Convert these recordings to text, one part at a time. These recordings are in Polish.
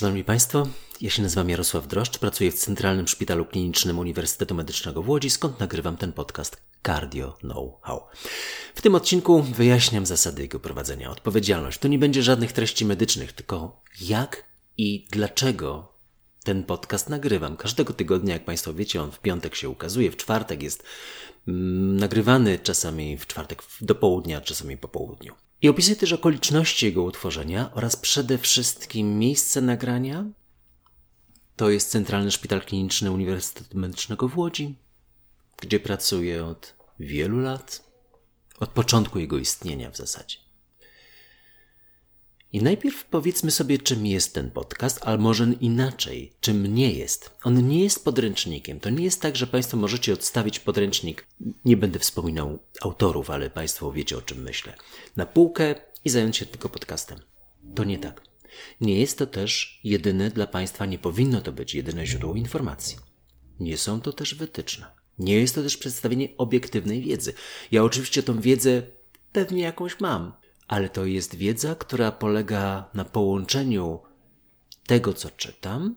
Szanowni Państwo, ja się nazywam Jarosław Droszcz, pracuję w Centralnym Szpitalu Klinicznym Uniwersytetu Medycznego w Łodzi, skąd nagrywam ten podcast Cardio Know How. W tym odcinku wyjaśniam zasady jego prowadzenia, odpowiedzialność. Tu nie będzie żadnych treści medycznych, tylko jak i dlaczego ten podcast nagrywam. Każdego tygodnia, jak Państwo wiecie, on w piątek się ukazuje, w czwartek jest nagrywany, czasami w czwartek do południa, czasami po południu. I opisuję też okoliczności jego utworzenia oraz przede wszystkim miejsce nagrania. To jest Centralny Szpital Kliniczny Uniwersytetu Medycznego w Łodzi, gdzie pracuję od wielu lat, od początku jego istnienia w zasadzie. I najpierw powiedzmy sobie, czym jest ten podcast, ale może inaczej, czym nie jest. On nie jest podręcznikiem. To nie jest tak, że Państwo możecie odstawić podręcznik. Nie będę wspominał autorów, ale Państwo wiecie, o czym myślę. Na półkę i zająć się tylko podcastem. To nie tak. Nie jest to też jedyne dla Państwa, nie powinno to być jedyne źródło informacji. Nie są to też wytyczne. Nie jest to też przedstawienie obiektywnej wiedzy. Ja oczywiście tą wiedzę pewnie jakąś mam. Ale to jest wiedza, która polega na połączeniu tego, co czytam,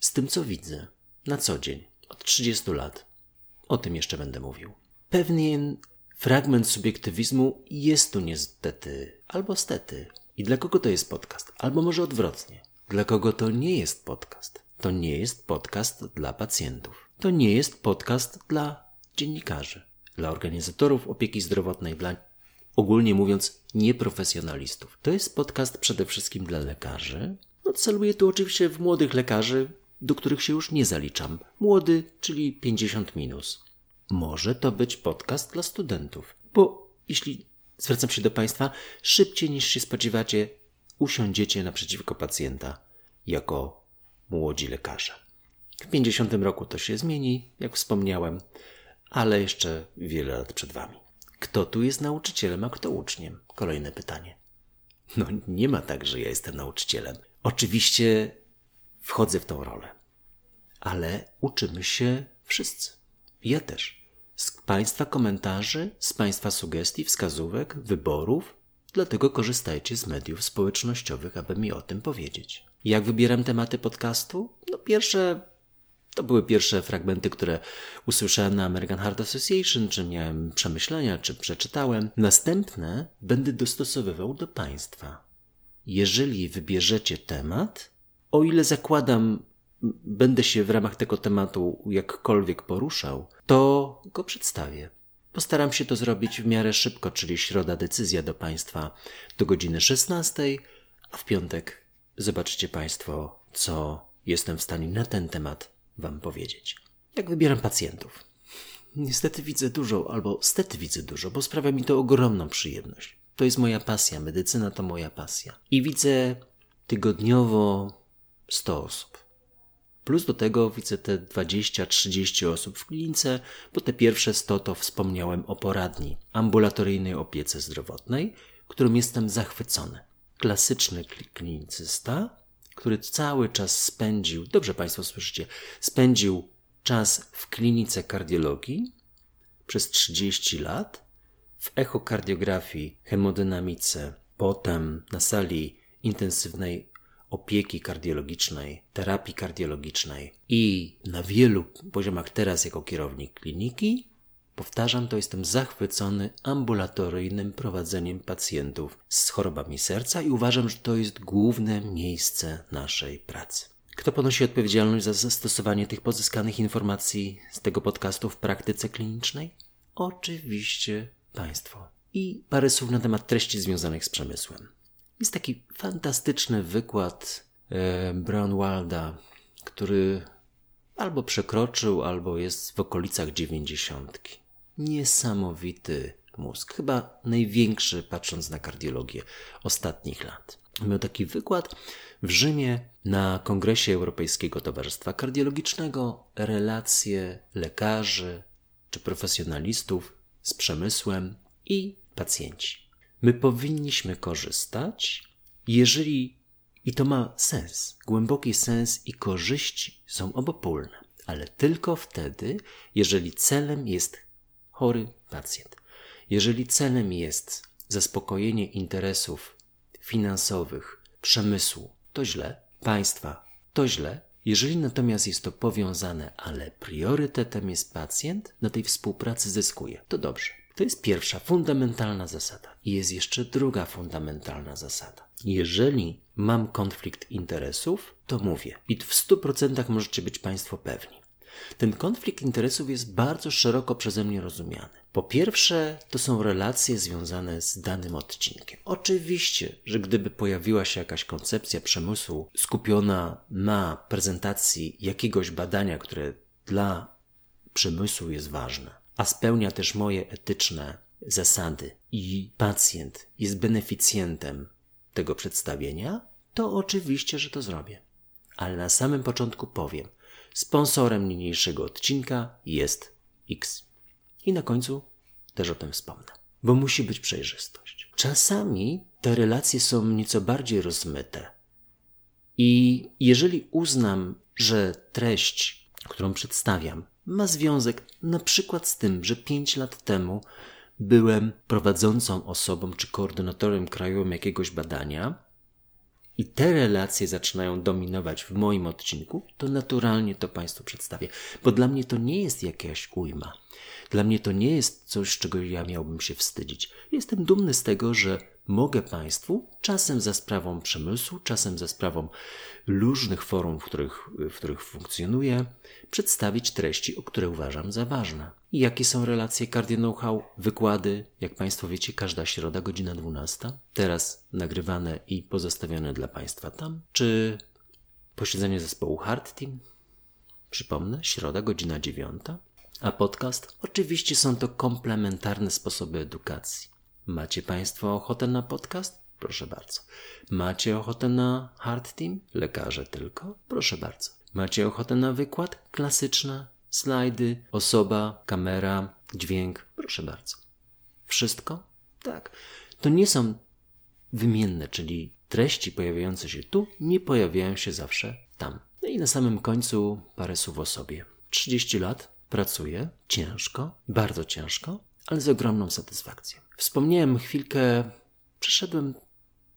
z tym, co widzę na co dzień, od 30 lat. O tym jeszcze będę mówił. Pewien fragment subiektywizmu jest tu niestety, albo stety. I dla kogo to jest podcast? Albo może odwrotnie. Dla kogo to nie jest podcast? To nie jest podcast dla pacjentów. To nie jest podcast dla dziennikarzy, dla organizatorów opieki zdrowotnej, dla ogólnie mówiąc, nieprofesjonalistów. To jest podcast przede wszystkim dla lekarzy. No, celuję tu oczywiście w młodych lekarzy, do których się już nie zaliczam. Młody, czyli 50 minus. Może to być podcast dla studentów, bo jeśli, zwracam się do Państwa, szybciej niż się spodziewacie, usiądziecie naprzeciwko pacjenta jako młodzi lekarze. W 50 roku to się zmieni, jak wspomniałem, ale jeszcze wiele lat przed Wami. Kto tu jest nauczycielem, a kto uczniem? Kolejne pytanie. No nie ma tak, że ja jestem nauczycielem. Oczywiście wchodzę w tą rolę, ale uczymy się wszyscy. Ja też. Z Państwa komentarzy, z Państwa sugestii, wskazówek, wyborów, dlatego korzystajcie z mediów społecznościowych, aby mi o tym powiedzieć. Jak wybieram tematy podcastu? No To były pierwsze fragmenty, które usłyszałem na American Heart Association, czy miałem przemyślenia, czy przeczytałem. Następne będę dostosowywał do Państwa. Jeżeli wybierzecie temat, o ile zakładam, będę się w ramach tego tematu jakkolwiek poruszał, to go przedstawię. Postaram się to zrobić w miarę szybko, czyli środa decyzja do Państwa do godziny 16, a w piątek zobaczycie Państwo, co jestem w stanie na ten temat Wam powiedzieć. Jak wybieram pacjentów? Niestety widzę dużo, albo stety widzę dużo, bo sprawia mi to ogromną przyjemność. To jest moja pasja, medycyna to moja pasja. I widzę tygodniowo 100 osób. Plus do tego widzę te 20-30 osób w klinice, bo te pierwsze 100 to wspomniałem o poradni, ambulatoryjnej opiece zdrowotnej, którą jestem zachwycony. Klasyczny klinicysta, który cały czas spędził, dobrze Państwo słyszycie, spędził czas w klinice kardiologii przez 30 lat, w echokardiografii, hemodynamice, potem na sali intensywnej opieki kardiologicznej, terapii kardiologicznej i na wielu poziomach teraz jako kierownik kliniki. Powtarzam, to jestem zachwycony ambulatoryjnym prowadzeniem pacjentów z chorobami serca i uważam, że to jest główne miejsce naszej pracy. Kto ponosi odpowiedzialność za zastosowanie tych pozyskanych informacji z tego podcastu w praktyce klinicznej? Oczywiście Państwo. I parę słów na temat treści związanych z przemysłem. Jest taki fantastyczny wykład Braunwalda, który albo przekroczył, albo jest w okolicach 90. Niesamowity mózg. Chyba największy, patrząc na kardiologię ostatnich lat. Miał taki wykład w Rzymie na Kongresie Europejskiego Towarzystwa Kardiologicznego. Relacje lekarzy czy profesjonalistów z przemysłem i pacjenci. My powinniśmy korzystać, jeżeli i to ma sens, głęboki sens i korzyści są obopólne, ale tylko wtedy, jeżeli celem jest chory pacjent, jeżeli celem jest zaspokojenie interesów finansowych, przemysłu, to źle, państwa. To źle. Jeżeli natomiast jest to powiązane, ale priorytetem jest pacjent, na tej współpracy zyskuje. To dobrze. To jest pierwsza fundamentalna zasada. I jest jeszcze druga fundamentalna zasada. Jeżeli mam konflikt interesów, to mówię. I w 100% możecie być państwo pewni. Ten konflikt interesów jest bardzo szeroko przeze mnie rozumiany. Po pierwsze, to są relacje związane z danym odcinkiem. Oczywiście, że gdyby pojawiła się jakaś koncepcja przemysłu skupiona na prezentacji jakiegoś badania, które dla przemysłu jest ważne, a spełnia też moje etyczne zasady i pacjent jest beneficjentem tego przedstawienia, to oczywiście, że to zrobię. Ale na samym początku powiem, sponsorem niniejszego odcinka jest X. I na końcu też o tym wspomnę, bo musi być przejrzystość. Czasami te relacje są nieco bardziej rozmyte i jeżeli uznam, że treść, którą przedstawiam, ma związek na przykład z tym, że 5 lat temu byłem prowadzącą osobą czy koordynatorem krajowym jakiegoś badania i te relacje zaczynają dominować w moim odcinku, to naturalnie to państwu przedstawię. Bo dla mnie to nie jest jakaś ujma. Dla mnie to nie jest coś, czego ja miałbym się wstydzić. Jestem dumny z tego, że mogę państwu, czasem za sprawą przemysłu, czasem za sprawą różnych forum, w których funkcjonuję, przedstawić treści, o które uważam za ważne. I jakie są relacje Cardio Know How, wykłady, jak państwo wiecie, każda środa, godzina 12, teraz nagrywane i pozostawione dla państwa tam, czy posiedzenie zespołu Heart Team, przypomnę, środa, godzina 9, a podcast, oczywiście są to komplementarne sposoby edukacji. Macie państwo ochotę na podcast? Proszę bardzo. Macie ochotę na Heart Team? Lekarze tylko? Proszę bardzo. Macie ochotę na wykład? Klasyczna, slajdy, osoba, kamera, dźwięk? Proszę bardzo. Wszystko? Tak. To nie są wymienne, czyli treści pojawiające się tu nie pojawiają się zawsze tam. No i na samym końcu parę słów o sobie. 30 lat pracuję ciężko, bardzo ciężko, ale z ogromną satysfakcją. Wspomniałem chwilkę, przeszedłem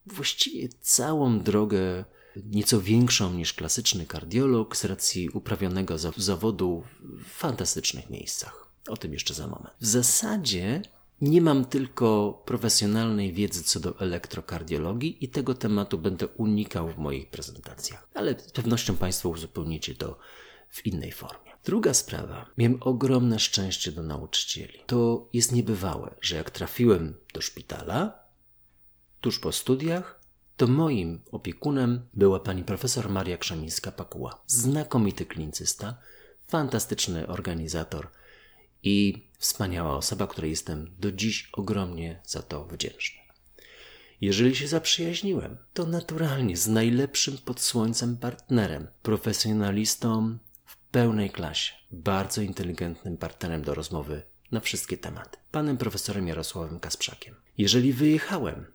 właściwie całą drogę nieco większą niż klasyczny kardiolog z racji uprawionego zawodu w fantastycznych miejscach. O tym jeszcze za moment. W zasadzie nie mam tylko profesjonalnej wiedzy co do elektrokardiologii i tego tematu będę unikał w moich prezentacjach, ale z pewnością państwo uzupełnicie to w innej formie. Druga sprawa. Miałem ogromne szczęście do nauczycieli. To jest niebywałe, że jak trafiłem do szpitala, tuż po studiach, to moim opiekunem była pani profesor Maria Krzemińska-Pakuła. Znakomity klinicysta, fantastyczny organizator i wspaniała osoba, której jestem do dziś ogromnie za to wdzięczny. Jeżeli się zaprzyjaźniłem, to naturalnie z najlepszym pod słońcem partnerem, profesjonalistą w pełnej klasie, bardzo inteligentnym partnerem do rozmowy na wszystkie tematy, panem profesorem Jarosławem Kasprzakiem. Jeżeli wyjechałem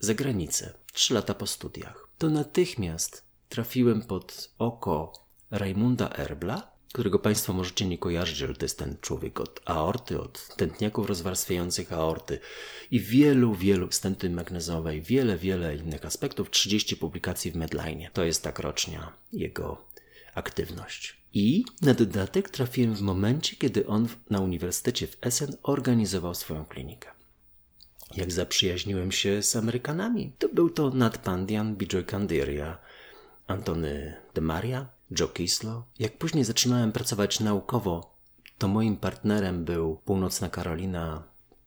za granicę 3 lata po studiach, to natychmiast trafiłem pod oko Raimunda Erbla, którego państwo możecie nie kojarzyć, ale to jest ten człowiek od aorty, od tętniaków rozwarstwiających aorty i wielu stenty magnezowej, wiele innych aspektów, 30 publikacji w Medline. To jest tak rocznia jego aktywność. I na dodatek trafiłem w momencie, kiedy on na uniwersytecie w Essen organizował swoją klinikę. Jak zaprzyjaźniłem się z Amerykanami, to był to Nat Pandian, Bijoy Kandiria, Antony de Maria, Joe Kislo. Jak później zaczynałem pracować naukowo, to moim partnerem był Północna Karolina,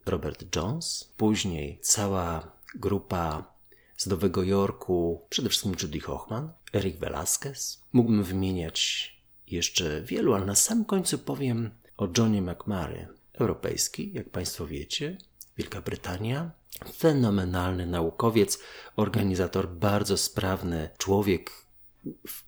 Robert Jones. Później cała grupa z Nowego Jorku, przede wszystkim Judy Hochman, Eric Velasquez. Mógłbym wymieniać jeszcze wielu, ale na sam końcu powiem o Johnny McMurray. Europejski, jak państwo wiecie, Wielka Brytania. Fenomenalny naukowiec, organizator, bardzo sprawny człowiek,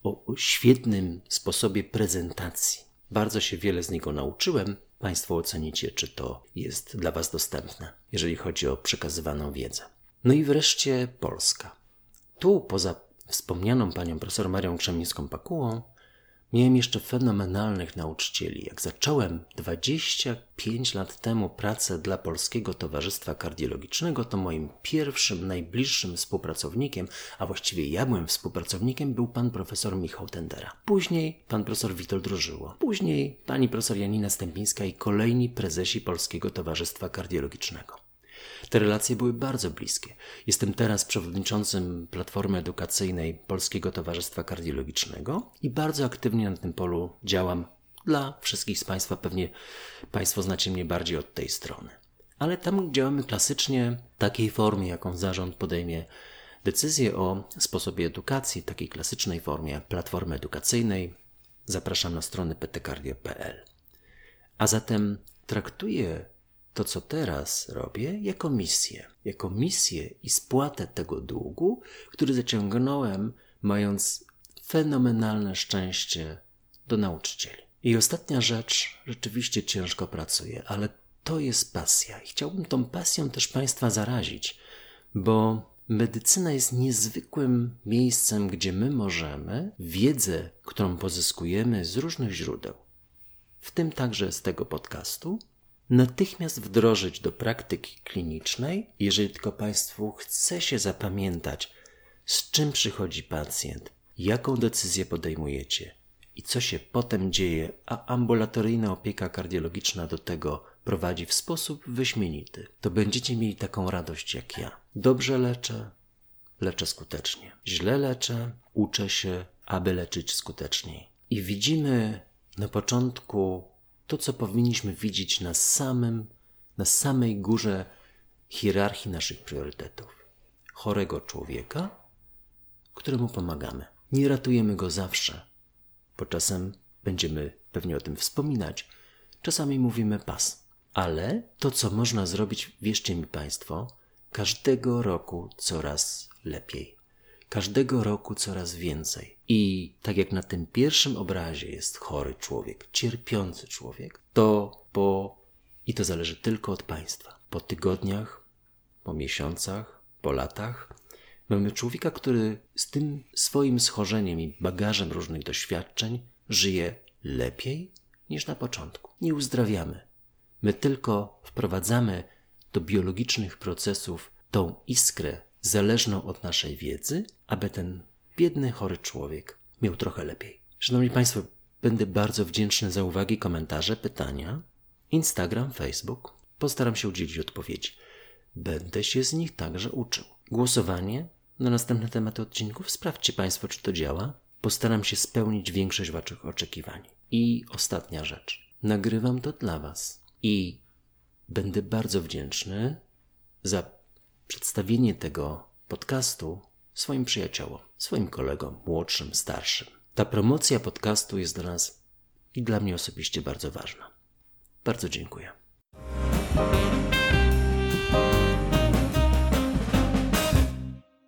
o świetnym sposobie prezentacji. Bardzo się wiele z niego nauczyłem. Państwo ocenicie, czy to jest dla was dostępne, jeżeli chodzi o przekazywaną wiedzę. No i wreszcie Polska. Tu, poza wspomnianą panią profesor Marią Krzemińską-Pakułą, Miałem jeszcze fenomenalnych nauczycieli. Jak zacząłem 25 lat temu pracę dla Polskiego Towarzystwa Kardiologicznego, to moim pierwszym, najbliższym współpracownikiem, a właściwie ja byłem współpracownikiem, był pan profesor Michał Tendera. Później pan profesor Witold Różyło. Później pani profesor Janina Stępińska i kolejni prezesi Polskiego Towarzystwa Kardiologicznego. Te relacje były bardzo bliskie. Jestem teraz przewodniczącym Platformy Edukacyjnej Polskiego Towarzystwa Kardiologicznego i bardzo aktywnie na tym polu działam dla wszystkich z Państwa. Pewnie Państwo znacie mnie bardziej od tej strony. Ale tam działamy klasycznie w takiej formie, jaką zarząd podejmie decyzję o sposobie edukacji, takiej klasycznej formie Platformy Edukacyjnej. Zapraszam na stronę ptkardio.pl. A zatem traktuję to, co teraz robię, jako misję. Jako misję i spłatę tego długu, który zaciągnąłem, mając fenomenalne szczęście do nauczycieli. I ostatnia rzecz, rzeczywiście ciężko pracuję, ale to jest pasja. I chciałbym tą pasją też Państwa zarazić, bo medycyna jest niezwykłym miejscem, gdzie my możemy wiedzę, którą pozyskujemy z różnych źródeł, w tym także z tego podcastu, natychmiast wdrożyć do praktyki klinicznej, jeżeli tylko Państwu chce się zapamiętać, z czym przychodzi pacjent, jaką decyzję podejmujecie i co się potem dzieje, a ambulatoryjna opieka kardiologiczna do tego prowadzi w sposób wyśmienity. To będziecie mieli taką radość jak ja. Dobrze leczę, leczę skutecznie. Źle leczę, uczę się, aby leczyć skuteczniej. I widzimy na początku to, co powinniśmy widzieć na samej górze hierarchii naszych priorytetów. Chorego człowieka, któremu pomagamy. Nie ratujemy go zawsze, bo czasem będziemy pewnie o tym wspominać. Czasami mówimy pas. Ale to, co można zrobić, wierzcie mi Państwo, każdego roku coraz lepiej. Każdego roku coraz więcej. I tak jak na tym pierwszym obrazie jest chory człowiek, cierpiący człowiek, i to zależy tylko od Państwa. Po tygodniach, po miesiącach, po latach mamy człowieka, który z tym swoim schorzeniem i bagażem różnych doświadczeń żyje lepiej niż na początku. Nie uzdrawiamy. My tylko wprowadzamy do biologicznych procesów tą iskrę zależną od naszej wiedzy, aby ten biedny, chory człowiek miał trochę lepiej. Szanowni Państwo, będę bardzo wdzięczny za uwagi, komentarze, pytania. Instagram, Facebook. Postaram się udzielić odpowiedzi. Będę się z nich także uczył. Głosowanie na następne tematy odcinków. Sprawdźcie Państwo, czy to działa. Postaram się spełnić większość Waszych oczekiwań. I ostatnia rzecz. Nagrywam to dla Was. I będę bardzo wdzięczny za przedstawienie tego podcastu swoim przyjaciołom, swoim kolegom, młodszym, starszym. Ta promocja podcastu jest dla nas i dla mnie osobiście bardzo ważna. Bardzo dziękuję.